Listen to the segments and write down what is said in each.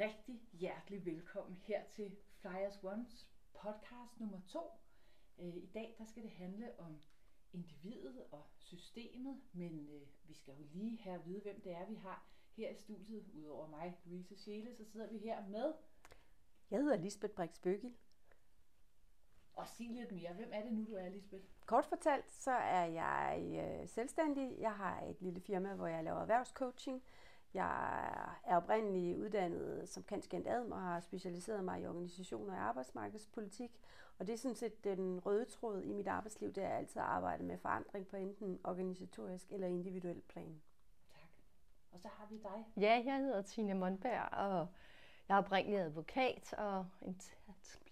rigtig hjertelig velkommen her til Fly as Ones podcast nummer 2. I dag der skal det handle om individet og systemet, men vi skal jo lige have at vide, hvem det er, vi har her i studiet. Udover mig, Louise Sjæle, så sidder vi her med... Jeg hedder Lisbeth Brix-Bøggild. Og sig lidt mere. Hvem er det nu, du er, Lisbeth? Kort fortalt, så er jeg selvstændig. Jeg har et lille firma, hvor jeg laver erhvervscoaching. Jeg er oprindeligt uddannet som cand.scient.adm og har specialiseret mig i organisation og arbejdsmarkedspolitik. Og det er sådan set den røde tråd i mit arbejdsliv, det er altid at arbejde med forandring på enten organisatorisk eller individuel plan. Tak. Og så har vi dig. Ja, jeg hedder Tine Mondberg, og jeg er oprindeligt advokat, og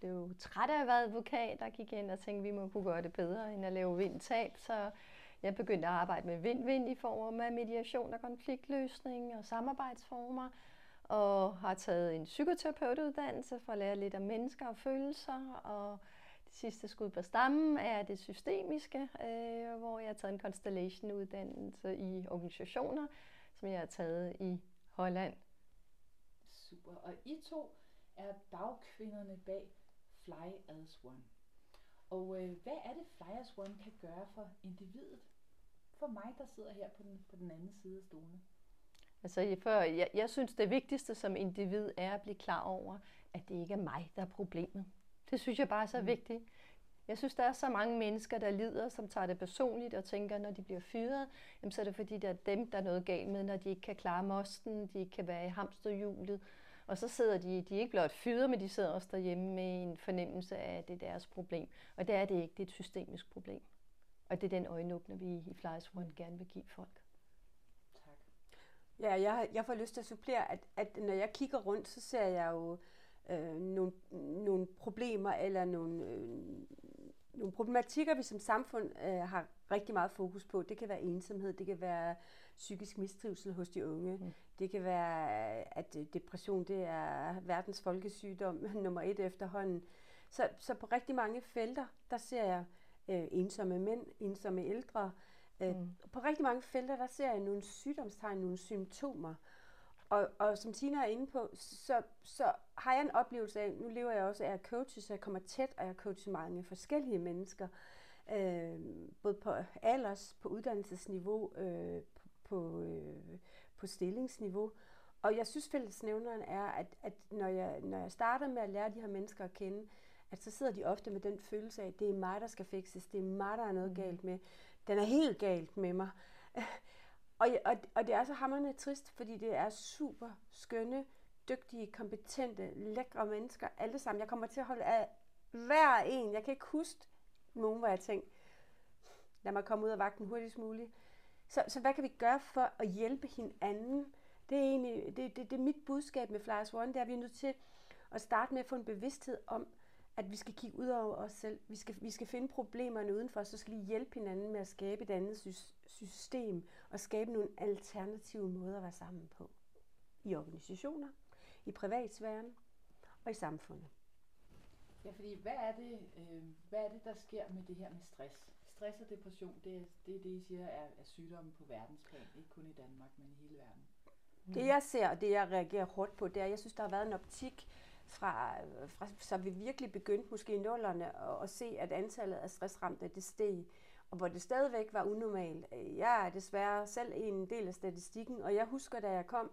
blev træt af at være advokat og gik ind og tænkte, at vi må kunne gøre det bedre end at lave vindtab. Så jeg begyndte at arbejde med vind-vind i form af mediation og konfliktløsning og samarbejdsformer, og har taget en psykoterapeutuddannelse for at lære lidt om mennesker og følelser, og det sidste skud på stammen er det systemiske, hvor jeg har taget en constellation-uddannelse i organisationer, som jeg har taget i Holland. Super, og I to er bagkvinderne bag Fly as One. Og hvad er det, Fly as One kan gøre for individet? For mig, der sidder her på den anden side af stolen. Altså, jeg synes, det vigtigste som individ er at blive klar over, at det ikke er mig, der er problemet. Det synes jeg bare er så vigtigt. Jeg synes, der er så mange mennesker, der lider, som tager det personligt og tænker, når de bliver fyret, jamen, så er det fordi, der er dem, der er noget galt med, når de ikke kan klare mosten, de ikke kan være i hamsterhjulet. Og så sidder de er ikke blot fyret, men de sidder også derhjemme med en fornemmelse af, at det er deres problem. Og det er det ikke, det er et systemisk problem. Og det er den øjenåbner, vi i Fly as One gerne vil give folk. Tak. Ja, jeg får lyst til at supplere, at når jeg kigger rundt, så ser jeg jo nogle problemer eller nogle problematikker, vi som samfund har rigtig meget fokus på. Det kan være ensomhed, det kan være psykisk mistrivsel hos de unge, det kan være, at depression det er verdens folkesygdom nummer 1 efterhånden. Så på rigtig mange felter, der ser jeg ensomme mænd, ensomme ældre. På rigtig mange felter, der ser jeg nogle sygdomstegn, nogle symptomer. Og som Tina er inde på, så har jeg en oplevelse af, nu lever jeg også af at coache, så jeg kommer tæt, og jeg coacher mange forskellige mennesker. Både på alders, på uddannelsesniveau, på stillingsniveau. Og jeg synes, fællesnævneren er, at når jeg starter med at lære de her mennesker at kende, at så sidder de ofte med den følelse af, at det er mig, der skal fikses, det er mig, der er noget galt med. Den er helt galt med mig. Og det er så hammerende trist, fordi det er super skønne, dygtige, kompetente, lækre mennesker, alle sammen. Jeg kommer til at holde af hver en. Jeg kan ikke huske nogen, hvor jeg tænkte, lad mig komme ud af vagten hurtigst muligt. Så hvad kan vi gøre for at hjælpe hinanden? Det er egentlig det er mit budskab med Fly as One, det er, at vi er nødt til at starte med at få en bevidsthed om, at vi skal kigge ud over os selv. Vi skal finde problemerne udenfor, så skal vi hjælpe hinanden med at skabe et andet system og skabe nogle alternative måder at være sammen på. I organisationer, i privatsfæren og i samfundet. Ja, fordi hvad er det, der sker med det her med stress? Stress og depression, det er det, I siger, er sygdomme på verdensplan. Ikke kun i Danmark, men i hele verden. Det jeg ser, og det jeg reagerer hårdt på, det er, at jeg synes, der har været en optik, så vi virkelig begyndte måske i 00'erne at se, at antallet af stressramte, det steg, og hvor det stadigvæk var unormalt. Jeg er desværre selv en del af statistikken, og jeg husker, da jeg kom,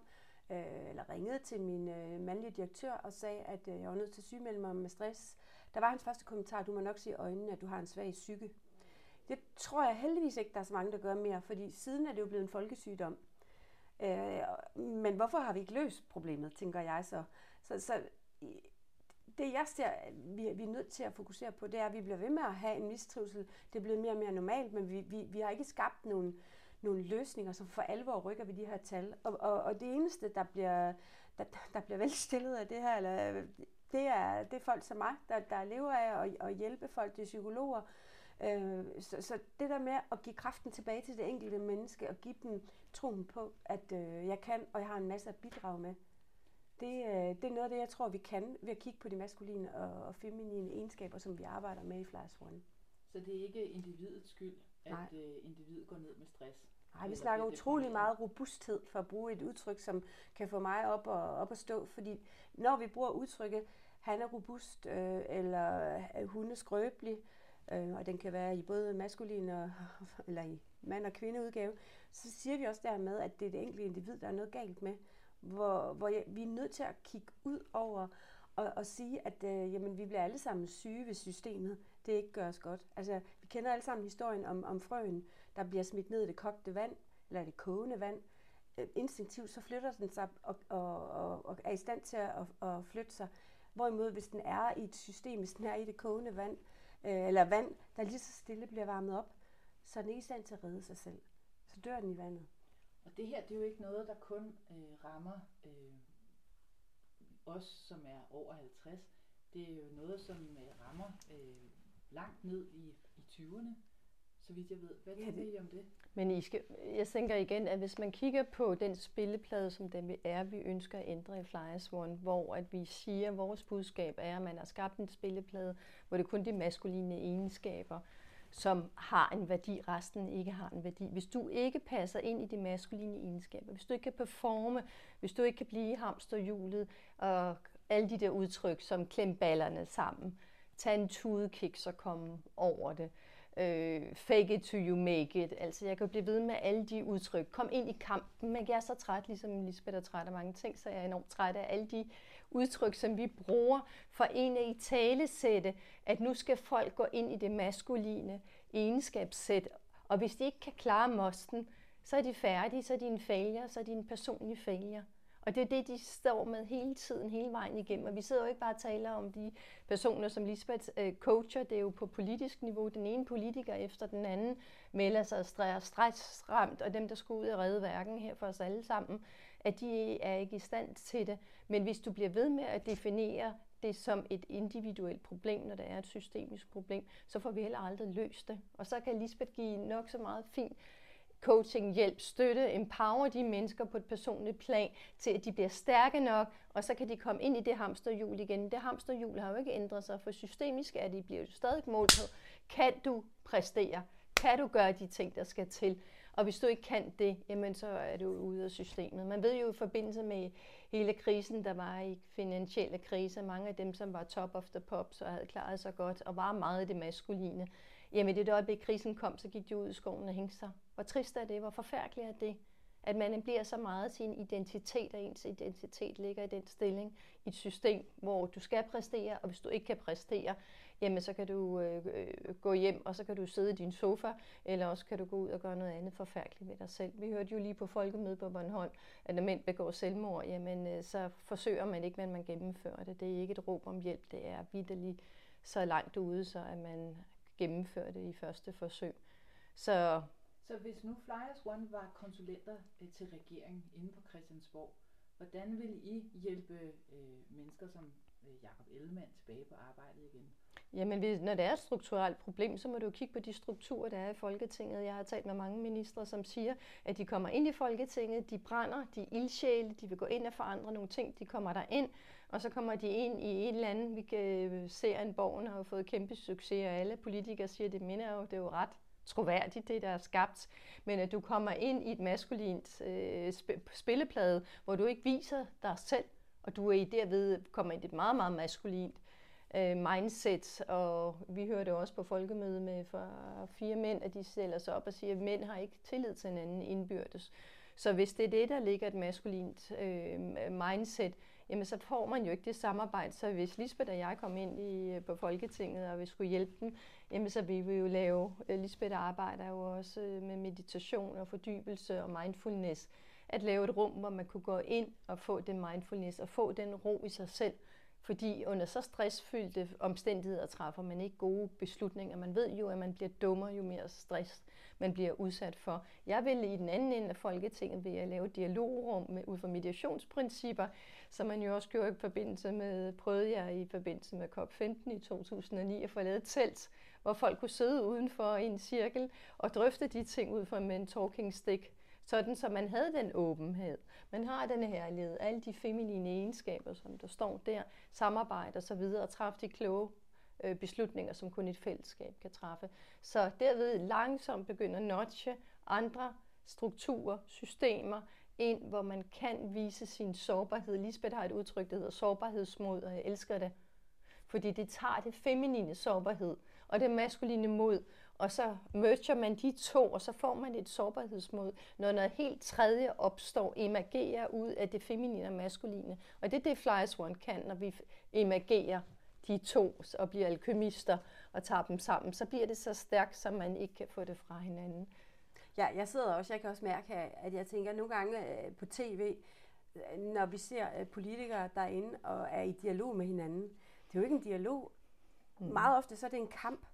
eller ringede til min mandlige direktør og sagde, at jeg var nødt til at sygemelde mig med stress, der var hans første kommentar, du må nok se i øjnene, at du har en svag psyke. Det tror jeg heldigvis ikke, der er så mange, der gør mere, fordi siden er det jo blevet en folkesygdom. Men hvorfor har vi ikke løst problemet, tænker jeg så. Så det jeg ser, vi er nødt til at fokusere på, det er, at vi bliver ved med at have en mistrivsel. Det er blevet mere og mere normalt, men vi har ikke skabt nogle løsninger, som for alvor rykker ved de her tal. Og det eneste, der bliver velstillet af det her, eller, det er folk som mig, der lever af at hjælpe folk, det er psykologer. Så det der med at give kraften tilbage til det enkelte menneske, og give dem troen på, at jeg kan, og jeg har en masse at bidrage med. Det er noget af det, jeg tror, vi kan ved at kigge på de maskuline og feminine egenskaber, som vi arbejder med i Fly as One. Så det er ikke individets skyld, at individet går ned med stress? Nej, vi snakker utrolig meget robusthed, for at bruge et udtryk, som kan få mig op at stå. Fordi når vi bruger udtrykket, han er robust, eller hun er skrøbelig, og den kan være i både maskulin eller i mand- og kvindeudgave, så siger vi også dermed, at det er det enkelte individ, der er noget galt med, hvor vi er nødt til at kigge ud over og sige, at jamen, vi bliver alle sammen syge ved systemet. Det ikke gør os godt. Altså, vi kender alle sammen historien om frøen, der bliver smidt ned i det kogte vand, eller det kogende vand. Instinktivt så flytter den sig og er i stand til at flytte sig. Hvorimod, hvis den er i et system, hvis den er i det kogende vand, eller vand, der lige så stille bliver varmet op, så er den ikke i stand til at redde sig selv. Så dør den i vandet. Og det her, det er jo ikke noget, der kun rammer os, som er over 50. Det er jo noget, som rammer langt ned i 20'erne, så vidt jeg ved. Hvad tænker I om det? Men jeg tænker igen, at hvis man kigger på den spilleplade, som den vi ønsker at ændre i Fly as One, hvor at vi siger, at vores budskab er, at man har skabt en spilleplade, hvor det kun er de maskuline egenskaber, som har en værdi, resten ikke har en værdi. Hvis du ikke passer ind i de maskuline egenskaber, hvis du ikke kan performe, hvis du ikke kan blive hamsterhjulet og alle de der udtryk, som klem ballerne sammen, tag en tudekiks og kom over det, fake it till you make it, altså jeg kan blive ved med alle de udtryk, kom ind i kampen, men jeg er så træt, ligesom Lisbeth er træt af mange ting, så jeg er enormt træt af alle de udtryk, som vi bruger for egentlig i talesætte, at nu skal folk gå ind i det maskuline egenskabssæt, og hvis de ikke kan klare mosten, så er de færdige, så er de en failure, så er de en personlig failure. Og det er det, de står med hele tiden, hele vejen igennem. Og vi sidder jo ikke bare og taler om de personer, som Lisbeth coacher. Det er jo på politisk niveau. Den ene politiker efter den anden melder sig stressramt, og dem, der skal ud og redde verden her for os alle sammen, at de er ikke i stand til det. Men hvis du bliver ved med at definere det som et individuelt problem, når det er et systemisk problem, så får vi heller aldrig løst det. Og så kan Lisbeth give nok så meget fint coaching, hjælp, støtte, empower de mennesker på et personligt plan, til at de bliver stærke nok, og så kan de komme ind i det hamsterhjul igen. Det hamsterhjul har jo ikke ændret sig, for systemisk er de bliver stadig målet. Kan du præstere? Kan du gøre de ting, der skal til? Og hvis du ikke kan det, jamen så er du ude af systemet. Man ved jo i forbindelse med hele krisen, der var i finansielle kriser, mange af dem, som var top of the pops og havde klaret sig godt og var meget i det maskuline, jamen det øjeblik krisen kom, så gik de ud i skoven og hængte sig. Hvor trist er det? Hvor forfærdeligt er det? At man bliver så meget sin identitet, og ens identitet ligger i den stilling i et system, hvor du skal præstere, og hvis du ikke kan præstere, jamen så kan du gå hjem, og så kan du sidde i din sofa, eller også kan du gå ud og gøre noget andet forfærdeligt ved dig selv. Vi hørte jo lige på Folkemøde på Bornholm, at når mænd begår selvmord, jamen så forsøger man ikke, men man gennemfører det. Det er ikke et råb om hjælp, det er vitterligt så langt ude, så at man gennemfører det i første forsøg. Så hvis nu Fly as One var konsulenter til regeringen inde på Christiansborg, hvordan ville I hjælpe mennesker som Jakob Ellemann tilbage på arbejdet igen? Jamen, når det er et strukturelt problem, så må du jo kigge på de strukturer, der er i Folketinget. Jeg har talt med mange ministre, som siger, at de kommer ind i Folketinget, de brænder, de er ildsjæle, de vil gå ind og forandre nogle ting, de kommer der ind, og så kommer de ind i et eller andet. Vi kan se, at Borgen har fået kæmpe succes, og alle politikere siger, det minder jo, det er jo ret troværdigt, det der er skabt, men at du kommer ind i et maskulint spilleplade, hvor du ikke viser dig selv, og du er derved kommer ind i et meget, meget maskulint mindset, og vi hørte det også på Folkemøde med fra 4 mænd, at de stiller sig op og siger, at mænd har ikke tillid til hinanden indbyrdes. Så hvis det er det, der ligger et maskulint mindset, jamen så får man jo ikke det samarbejde. Så hvis Lisbeth og jeg kom ind på Folketinget, og vi skulle hjælpe dem, jamen så vil vi jo lave, Lisbeth arbejder jo også med meditation og fordybelse og mindfulness, at lave et rum, hvor man kunne gå ind og få den mindfulness og få den ro i sig selv. Fordi under så stressfyldte omstændigheder træffer man ikke gode beslutninger. Man ved jo, at man bliver dummere, jo mere stress man bliver udsat for. Jeg vil i den anden ende af Folketinget ved at lave dialogrum ud fra mediationsprincipper, som man jo også gjorde i forbindelse med, prøvede jeg i forbindelse med COP15 i 2009 at få lavet et telt, hvor folk kunne sidde udenfor i en cirkel og drøfte de ting ud fra en talking stick. Sådan, så man havde den åbenhed, man har den herlighed, alle de feminine egenskaber, som der står der, samarbejde og så videre, og træffe de kloge beslutninger, som kun et fællesskab kan træffe. Så derved langsomt begynder at nudge andre strukturer, systemer ind, hvor man kan vise sin sårbarhed. Lisbeth har et udtryk, der hedder sårbarhedsmod, og jeg elsker det. Fordi det tager det feminine sårbarhed og det maskuline mod, og så merger man de to, og så får man et sårbarhedsmod, når noget helt tredje opstår, emergerer ud af det feminine og maskuline. Og det er det, Fly as One kan, når vi emergerer de to og bliver alkymister og tager dem sammen. Så bliver det så stærkt, som man ikke kan få det fra hinanden. Ja, jeg sidder også, jeg kan også mærke, at jeg tænker nogle gange på tv, når vi ser politikere derinde og er i dialog med hinanden. Det er jo ikke en dialog. Meget ofte så er det en kamp,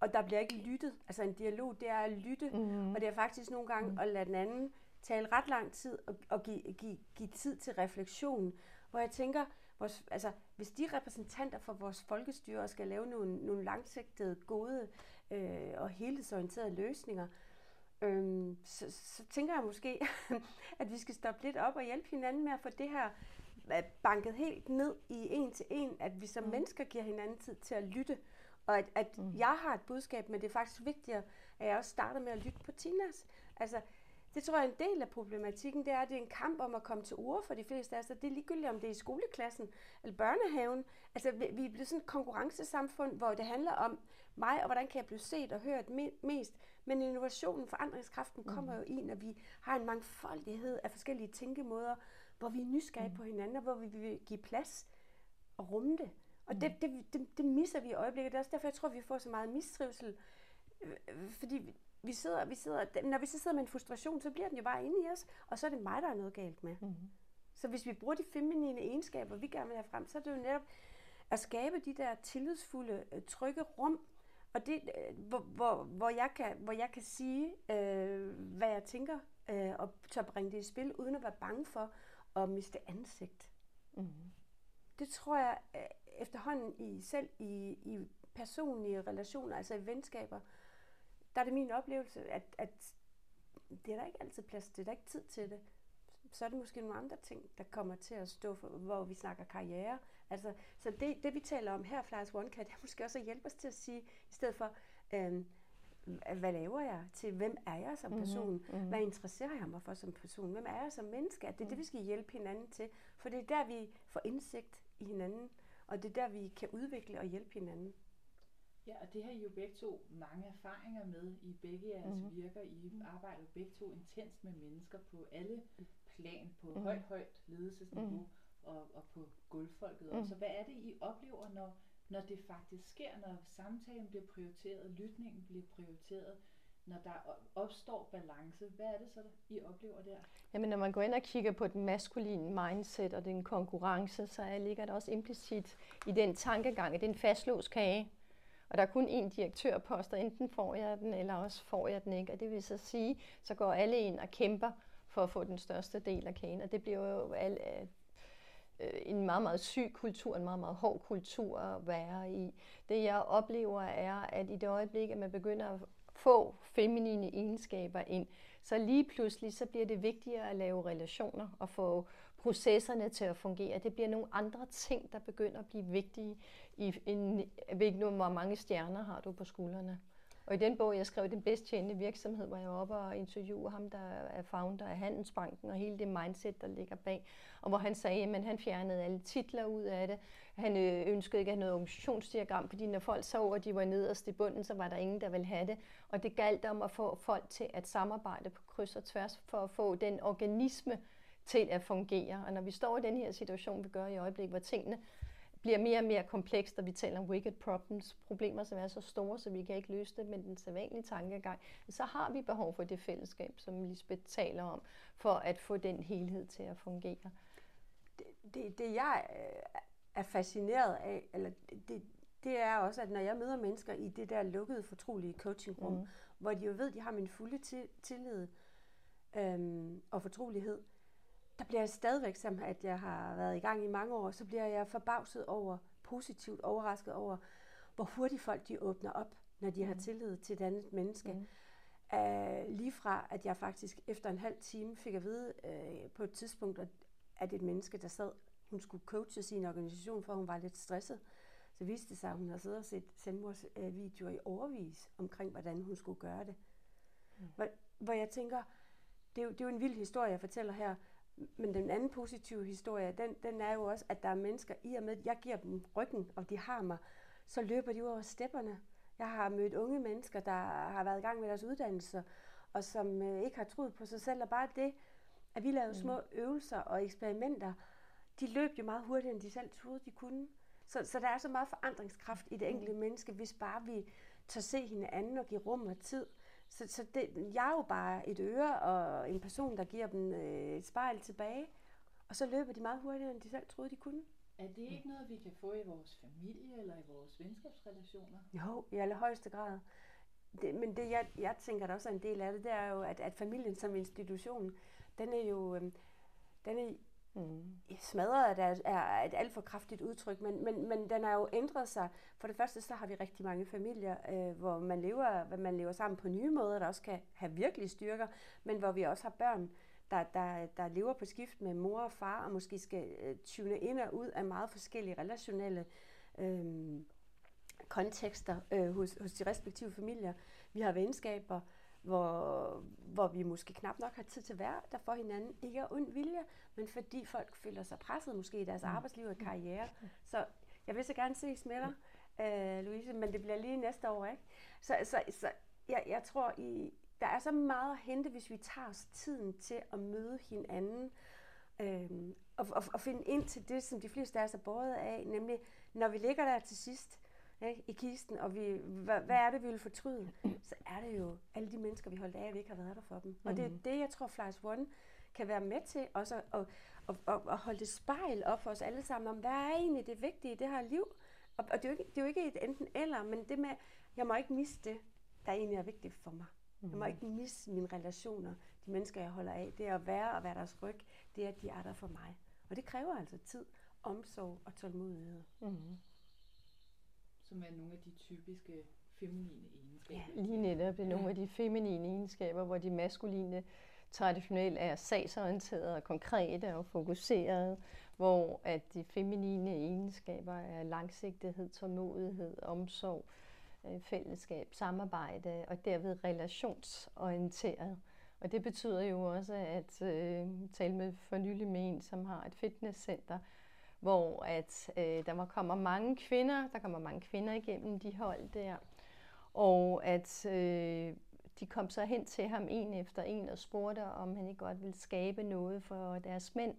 og der bliver ikke lyttet. Altså en dialog, det er at lytte, og det er faktisk nogle gange at lade den anden tale ret lang tid og give tid til refleksion. Hvor jeg tænker, altså, hvis de repræsentanter for vores folkestyre skal lave nogle langsigtede, gode og helhedsorienterede løsninger, så tænker jeg måske, at vi skal stoppe lidt op og hjælpe hinanden med at få det her banket helt ned i en til en, at vi som mennesker giver hinanden tid til at lytte, og at jeg har et budskab, men det er faktisk vigtigere, at jeg også starter med at lytte på Tinas. Altså, det tror jeg er en del af problematikken, det er, at det er en kamp om at komme til orde for de fleste af os, og det er ligegyldigt, om det er i skoleklassen eller børnehaven. Altså, vi er blevet sådan et konkurrencesamfund, hvor det handler om mig, og hvordan kan jeg blive set og hørt mest. Men innovationen, forandringskraften kommer jo i, når vi har en mangfoldighed af forskellige tænkemåder, hvor vi er nysgerrige på hinanden, og hvor vi vil give plads og rumme det. Og det misser vi i øjeblikket. Det er også derfor, jeg tror, vi får så meget mistrivsel. Fordi når vi så sidder med en frustration, så bliver den jo bare inde i os, og så er det mig, der er noget galt med. Så hvis vi bruger de feminine egenskaber, vi gerne vil have frem, så er det jo netop at skabe de der tillidsfulde, trygge rum, og det, hvor jeg kan sige, hvad jeg tænker, og tør bringe det i spil, uden at være bange for at miste ansigt. Det tror jeg efterhånden, selv i personlige relationer, altså i venskaber, der er det min oplevelse, at det er der ikke altid plads til, der er ikke tid til det. Så er det måske nogle andre ting, der kommer til at stå for, hvor vi snakker karriere. Altså, så det vi taler om her, Fly as One, kan det måske også hjælpe os til at sige, i stedet for, hvad laver jeg til, hvem er jeg som person, hvad interesserer jeg mig for som person, hvem er jeg som menneske, at det er det, vi skal hjælpe hinanden til. For det er der, vi får indsigt i hinanden, og det er der, vi kan udvikle og hjælpe hinanden. Ja, og det har I jo begge to mange erfaringer med. I begge jeres virker. I arbejder jo begge to intenst med mennesker på alle plan, på højt ledelsesniveau og på gulvfolket også. Hvad er det, I oplever, når det faktisk sker, når samtalen bliver prioriteret, lytningen bliver prioriteret, når der opstår balance? Hvad er det så, I oplever der? Jamen, når man går ind og kigger på den maskuline mindset og den konkurrence, så ligger der også implicit i den tankegang, at det er en fastlåst kage. Og der er kun én direktørpost, og enten får jeg den, eller også får jeg den ikke. Og det vil så sige, så går alle ind og kæmper for at få den største del af kagen. Og det bliver jo en meget, meget syg kultur, en meget, meget hård kultur at være i. Det jeg oplever er, at i det øjeblik, at man begynder at få feminine egenskaber ind, så lige pludselig så bliver det vigtigere at lave relationer og få processerne til at fungere. Det bliver nogle andre ting, der begynder at blive vigtige. Hvor mange stjerner har du på skuldrene? Og i den bog, jeg skrev, Den bedst tjenende virksomhed, hvor jeg var oppe og interviewer ham, der er founder af Handelsbanken, og hele det mindset, der ligger bag. Og hvor han sagde, at han fjernede alle titler ud af det. Han ønskede ikke at have noget organisationsdiagram, fordi når folk så, at de var nederst i bunden, så var der ingen, der ville have det. Og det galt om at få folk til at samarbejde på kryds og tværs, for at få den organisme til at fungere. Og når vi står i den her situation, vi gør i øjeblikket, hvor tingene bliver mere og mere komplekst, og vi taler om wicked problems, problemer, som er så store, så vi kan ikke løse det med den sædvanlige tankegang, så har vi behov for det fællesskab, som Lisbeth taler om, for at få den helhed til at fungere. Det jeg er fascineret af, eller det er også, at når jeg møder mennesker i det der lukkede, fortrolige coachingrum, hvor de jo ved, de har min fulde tillid og fortrolighed, der bliver jeg stadigvæk, som at jeg har været i gang i mange år, så bliver jeg forbavset over, positivt overrasket over, hvor hurtigt folk de åbner op, når de har tillid til et andet menneske. Lige fra, at jeg faktisk efter en halv time fik at vide på et tidspunkt, at et menneske, der sad, hun skulle coache sin organisation, for hun var lidt stresset. Så viste det sig, at hun havde siddet og set selvmordsvideoer i overvis omkring, hvordan hun skulle gøre det. Hvor jeg tænker, det er jo en vild historie, jeg fortæller her. Men den anden positive historie, den er jo også, at der er mennesker, i og med, at jeg giver dem ryggen, og de har mig, så løber de ud over stepperne. Jeg har mødt unge mennesker, der har været i gang med deres uddannelser, og som ikke har troet på sig selv. Og bare det, at vi lavede små øvelser og eksperimenter, de løb jo meget hurtigere, end de selv troede, de kunne. Så der er så meget forandringskraft i det enkelte menneske, hvis bare vi tør se hinanden og give rum og tid. Så det, jeg er jo bare et øre og en person, der giver dem et spejl tilbage, og så løber de meget hurtigere, end de selv troede, de kunne. Er det ikke noget, vi kan få i vores familie eller i vores venskabsrelationer? Jo, i allerhøjeste grad. Men det, jeg tænker, der også er en del af det, det er jo, at familien som institution, den er smadret af et alt for kraftigt udtryk, men den har jo ændret sig. For det første, så har vi rigtig mange familier, hvor man lever sammen på nye måder, der også kan have virkelige styrker, men hvor vi også har børn, der lever på skift med mor og far, og måske skal tune ind og ud af meget forskellige relationelle kontekster hos de respektive familier. Vi har venskaber, hvor vi måske knap nok har tid til at være der for hinanden, ikke af ond vilje, men fordi folk føler sig presset måske i deres arbejdsliv og karriere. Så jeg vil så gerne ses med dig, Louise, men det bliver lige næste år, ikke? Så jeg tror, der er så meget at hente, hvis vi tager os tiden til at møde hinanden og finde ind til det, som de fleste af os er båret af, nemlig når vi ligger der til sidst, i kisten, og hvad er det, vi vil fortryde, så er det jo alle de mennesker, vi holdt af, at vi ikke har været der for dem. Og det er det, jeg tror, Fly as One kan være med til, også at holde det spejl op for os alle sammen, om hvad er egentlig det vigtige i det her liv? Og det er jo ikke et enten eller, men det med, jeg må ikke miste det, der egentlig er vigtigt for mig. Jeg må ikke miste mine relationer, de mennesker, jeg holder af. Det er at være og være deres ryg, det er, at de er der for mig. Og det kræver altså tid, omsorg og tålmodighed. Som er nogle af de typiske feminine egenskaber. Ja, lige netop. Det er nogle af de feminine egenskaber, hvor de maskuline traditionelt er sagsorienterede og konkrete og fokuserede, hvor at de feminine egenskaber er langsigtighed, tålmodighed, omsorg, fællesskab, samarbejde og derved relationsorienteret. Og det betyder jo også, at tale med for nylig med en, som har et fitnesscenter, hvor at, der kommer mange kvinder igennem de hold der, og at de kom så hen til ham en efter en og spurgte, om han ikke godt ville skabe noget for deres mænd,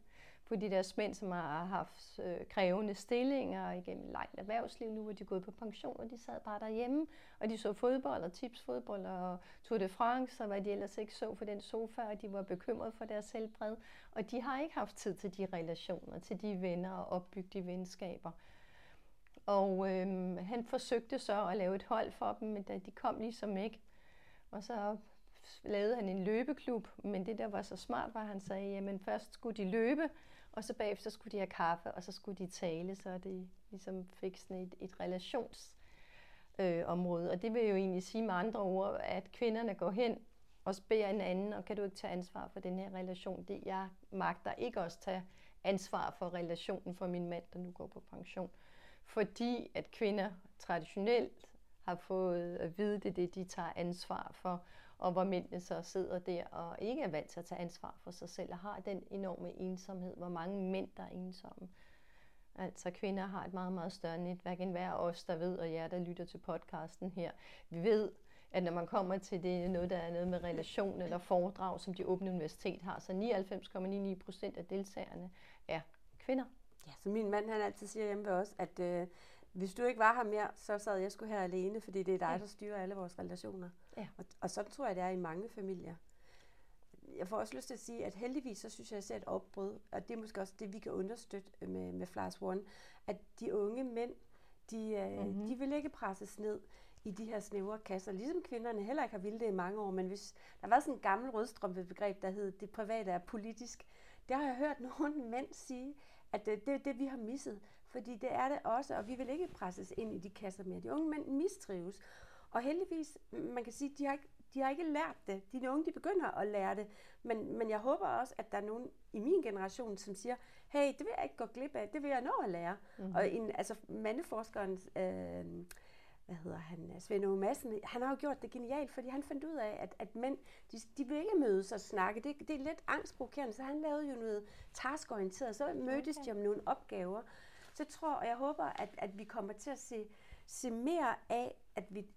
fordi deres mænd, som har haft krævende stillinger igennem langt erhvervsliv, nu var de gået på pension, og de sad bare derhjemme, og de så fodbold og tipsfodbold og Tour de France, og hvad de ellers ikke så for den sofa, og de var bekymrede for deres helbred, og de har ikke haft tid til de relationer, til de venner og opbygge de venskaber. Og han forsøgte så at lave et hold for dem, men de kom ligesom ikke, og så lavede han en løbeklub, men det der var så smart, var, at han sagde, jamen først skulle de løbe, og så bagefter skulle de have kaffe, og så skulle de tale, så det ligesom fik sådan et relationsområde. Og det vil jo egentlig sige med andre ord, at kvinderne går hen og beder en anden, og kan du ikke tage ansvar for den her relation? Jeg magter ikke også tage ansvar for relationen for min mand, der nu går på pension. Fordi at kvinder traditionelt har fået at vide, det er det, de tager ansvar for, og hvor mændene så sidder der og ikke er vant til at tage ansvar for sig selv, og har den enorme ensomhed, hvor mange mænd, der er ensomme. Altså kvinder har et meget, meget større netværk end hver os, der ved, og jer, der lytter til podcasten her. Vi ved, at når man kommer til det, noget, der er noget med relation eller foredrag, som de åbne universitet har, så 99,99% af deltagerne er kvinder. Ja, så min mand, han altid siger hjemme ved os, at hvis du ikke var her mere, så sad jeg sgu her alene, fordi det er dig, der styrer alle vores relationer. Ja. Og sådan tror jeg, det er i mange familier. Jeg får også lyst til at sige, at heldigvis, så synes jeg, at jeg ser et opbrud, og det er måske også det, vi kan understøtte med Fly as One, at de unge mænd, de vil ikke presses ned i de her snævre kasser, ligesom kvinderne heller ikke har ville det i mange år, men hvis der var sådan en gammel rødstrømpet begreb, der hed, det private er politisk, der har jeg hørt nogle mænd sige, at det er det, vi har misset. Fordi det er det også, og vi vil ikke presses ind i de kasser mere. De unge mænd mistrives. Og heldigvis, man kan sige, de har ikke lært det. De unge, de begynder at lære det. Men jeg håber også, at der er nogen i min generation, som siger, hey, det vil jeg ikke gå glip af, det vil jeg nå at lære. Og mandeforskeren Svend O. Madsen, han har jo gjort det genialt, fordi han fandt ud af, at mænd, de vil ikke mødes og snakke. Det er lidt angstprovokerende, så han lavede jo noget taskorienteret, så mødtes de om nogle opgaver. Så jeg tror, og jeg håber, at vi kommer til at se mere af,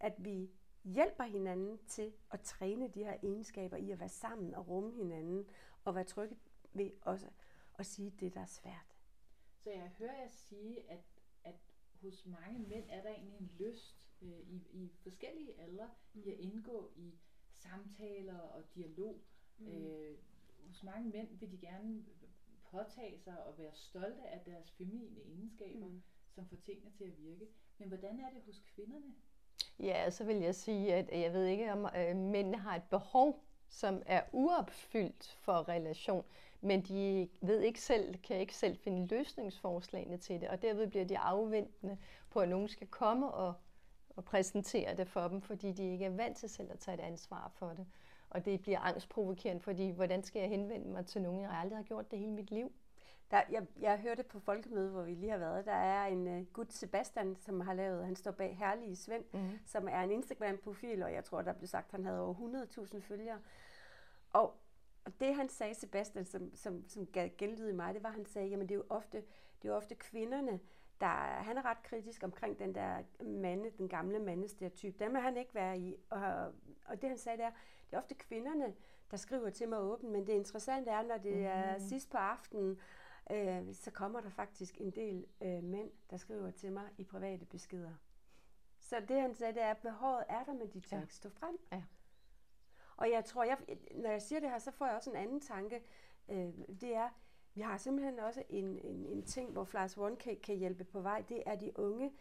at vi hjælper hinanden til at træne de her egenskaber i at være sammen og rumme hinanden, og være trygge ved også at sige det, der er svært. Så jeg hører jer sige, at hos mange mænd er der egentlig en lyst i forskellige aldre i at indgå i samtaler og dialog. Hos mange mænd vil de gerne påtage sig og være stolte af deres feminine egenskaber, som får tingene til at virke. Men hvordan er det hos kvinderne? Ja, så vil jeg sige, at jeg ved ikke, om mænd har et behov, som er uopfyldt for relation, men de ved ikke selv, kan ikke selv finde løsningsforslagene til det, og derved bliver de afventende på, at nogen skal komme og præsentere det for dem, fordi de ikke er vant til selv at tage et ansvar for det. Og det bliver angstprovokerende, fordi hvordan skal jeg henvende mig til nogen, jeg aldrig har gjort det hele mit liv? Jeg hørte på Folkemøde, hvor vi lige har været, der er en gut Sebastian, som har lavet, han står bag Herlige Svend, som er en Instagram-profil, og jeg tror, der blev sagt, at han havde over 100.000 følgere. Og det, han sagde, Sebastian, som gav genlyd i mig, det var, han sagde, jamen det er jo ofte kvinderne, han er ret kritisk omkring den der mande, den gamle mandestereotyp. Den må han ikke være i. Og det han sagde der, det er ofte kvinderne, der skriver til mig åbent, men det interessante er, når det er sidst på aftenen, så kommer der faktisk en del mænd, der skriver til mig i private beskeder. Så det han sagde, det er, at behovet er der, men de tør ikke stå frem. Ja. Og jeg tror, når jeg siger det her, så får jeg også en anden tanke. Det er, vi har simpelthen også en ting, hvor Fly as One kan hjælpe på vej. Det er de unge.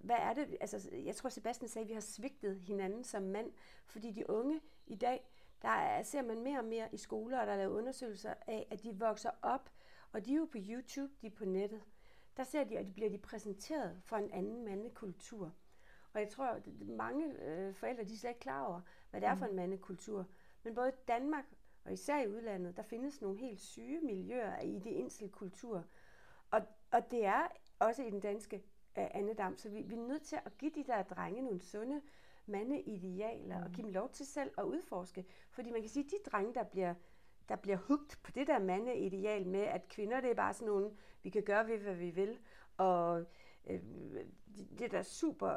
Hvad er det? Altså, jeg tror, Sebastian sagde, at vi har svigtet hinanden som mand. Fordi de unge i dag, der ser man mere og mere i skoler, og der er lavet undersøgelser af, at de vokser op. Og de er jo på YouTube, de er på nettet. Der ser de, og de bliver præsenteret for en anden mandekultur. Og jeg tror, at mange forældre, de er slet ikke klar over, hvad det er for en mandekultur. Men både Danmark og især i udlandet, der findes nogle helt syge miljøer i det inselkultur. Og det er også i den danske andedam, så vi er nødt til at give de der drenge nogle sunde mandeidealer, og give dem lov til selv at udforske. Fordi man kan sige, at de drenge, der bliver hugt på det der mandeideal med, at kvinder, det er bare sådan nogle, vi kan gøre ved, hvad vi vil, og det der super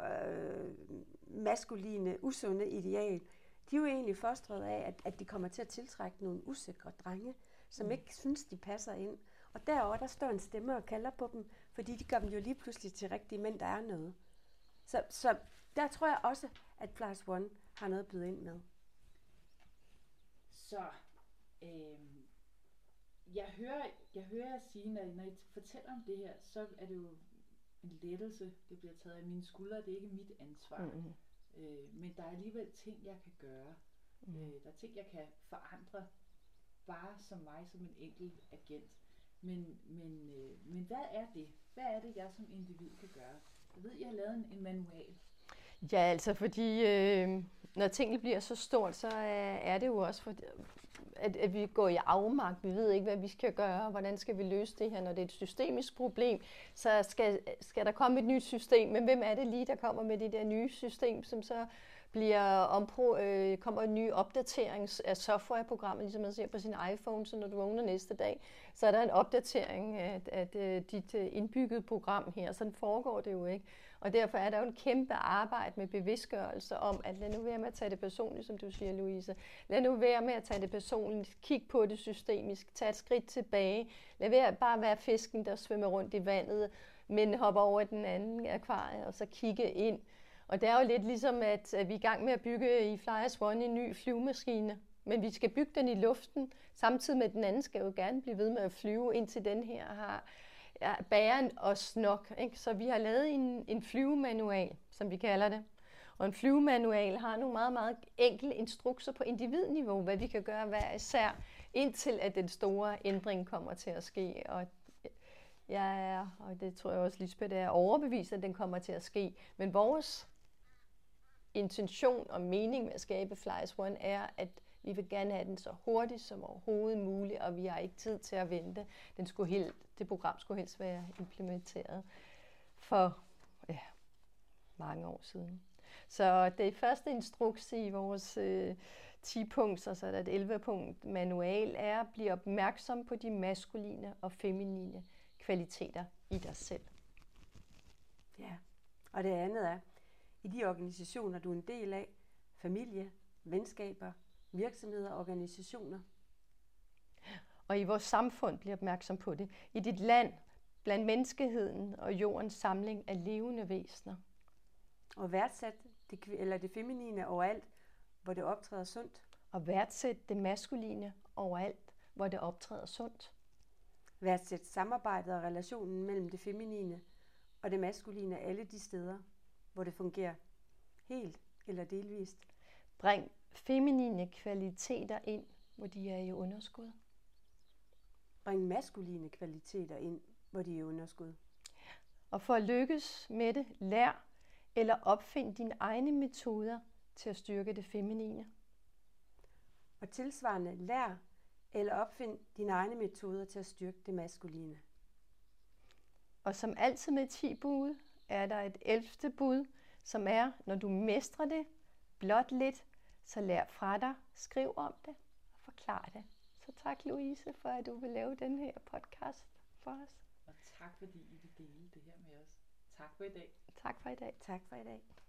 maskuline, usunde ideal, de er jo egentlig fostret af, at de kommer til at tiltrække nogle usikre drenge, som ikke synes, de passer ind. Og derover der står en stemme og kalder på dem, fordi de gør dem jo lige pludselig til rigtige mænd, der er noget. Så der tror jeg også, at Fly as One har noget at byde ind med. Så jeg hører jer sige, når I fortæller om det her, så er det jo en lettelse, det bliver taget af mine skuldre, det er ikke mit ansvar. Men der er alligevel ting, jeg kan gøre. Der er ting, jeg kan forandre, bare som mig, som en enkelt agent. Men hvad er det? Hvad er det, jeg som individ kan gøre? Jeg ved, jeg har lavet en manual. Ja, altså fordi når tingene bliver så stort, så er det jo også, for, at vi går i afmagt. Vi ved ikke, hvad vi skal gøre, hvordan skal vi løse det her. Når det er et systemisk problem, så skal der komme et nyt system. Men hvem er det lige, der kommer med det der nye system, som så kommer en ny opdatering af softwareprogrammet, ligesom man ser på sin iPhone, så når du vågner næste dag, så er der en opdatering af dit indbyggede program her. Sådan foregår det jo ikke. Og derfor er der jo en kæmpe arbejde med bevidstgørelse om, at lad nu være med at tage det personligt, som du siger, Louise. Lad nu være med at tage det personligt. Kig på det systemisk. Tag et skridt tilbage. Lad være bare være fisken, der svømmer rundt i vandet, men hopper over den anden akvarie og så kigge ind. Og det er jo lidt ligesom, at vi er i gang med at bygge i Fly as One en ny flyvemaskine. Men vi skal bygge den i luften, samtidig med, at den anden skal jo gerne blive ved med at flyve, indtil den her bærer os nok. Ikke? Så vi har lavet en flyvemanual, som vi kalder det. Og en flyvemanual har nogle meget, meget enkle instrukser på individniveau, hvad vi kan gøre hver især, indtil at den store ændring kommer til at ske. Og det tror jeg også, Lisbeth er overbevist, at den kommer til at ske. Men vores intention og mening med at skabe Fly as One er, at vi vil gerne have den så hurtigt som overhovedet muligt, og vi har ikke tid til at vente. Det program skulle helst være implementeret for mange år siden. Så det første instruks i vores 10-punkts, altså et 11-punkt manual, er at blive opmærksom på de maskuline og feminine kvaliteter i dig selv. Ja, og det andet er, i de organisationer, du er en del af, familie, venskaber, virksomheder og organisationer. Og i vores samfund bliver opmærksom på det. I dit land, blandt menneskeheden og jordens samling af levende væsener. Og værdsæt det feminine overalt, hvor det optræder sundt. Og værdsæt det maskuline overalt, hvor det optræder sundt. Værdsæt samarbejdet og relationen mellem det feminine og det maskuline alle de steder, hvor det fungerer helt eller delvist. Bring feminine kvaliteter ind, hvor de er i underskud. Bring maskuline kvaliteter ind, hvor de er i underskud. Og for at lykkes med det, lær eller opfind dine egne metoder til at styrke det feminine. Og tilsvarende, lær eller opfind dine egne metoder til at styrke det maskuline. Og som altid med 10 bud, er der et 11. bud, som er, når du mestrer det blot lidt, så lær fra dig, skriv om det og forklar det. Så tak, Louise, for at du vil lave den her podcast for os. Og tak, fordi I vil dele det her med os. Tak for i dag. Tak for i dag. Tak for i dag.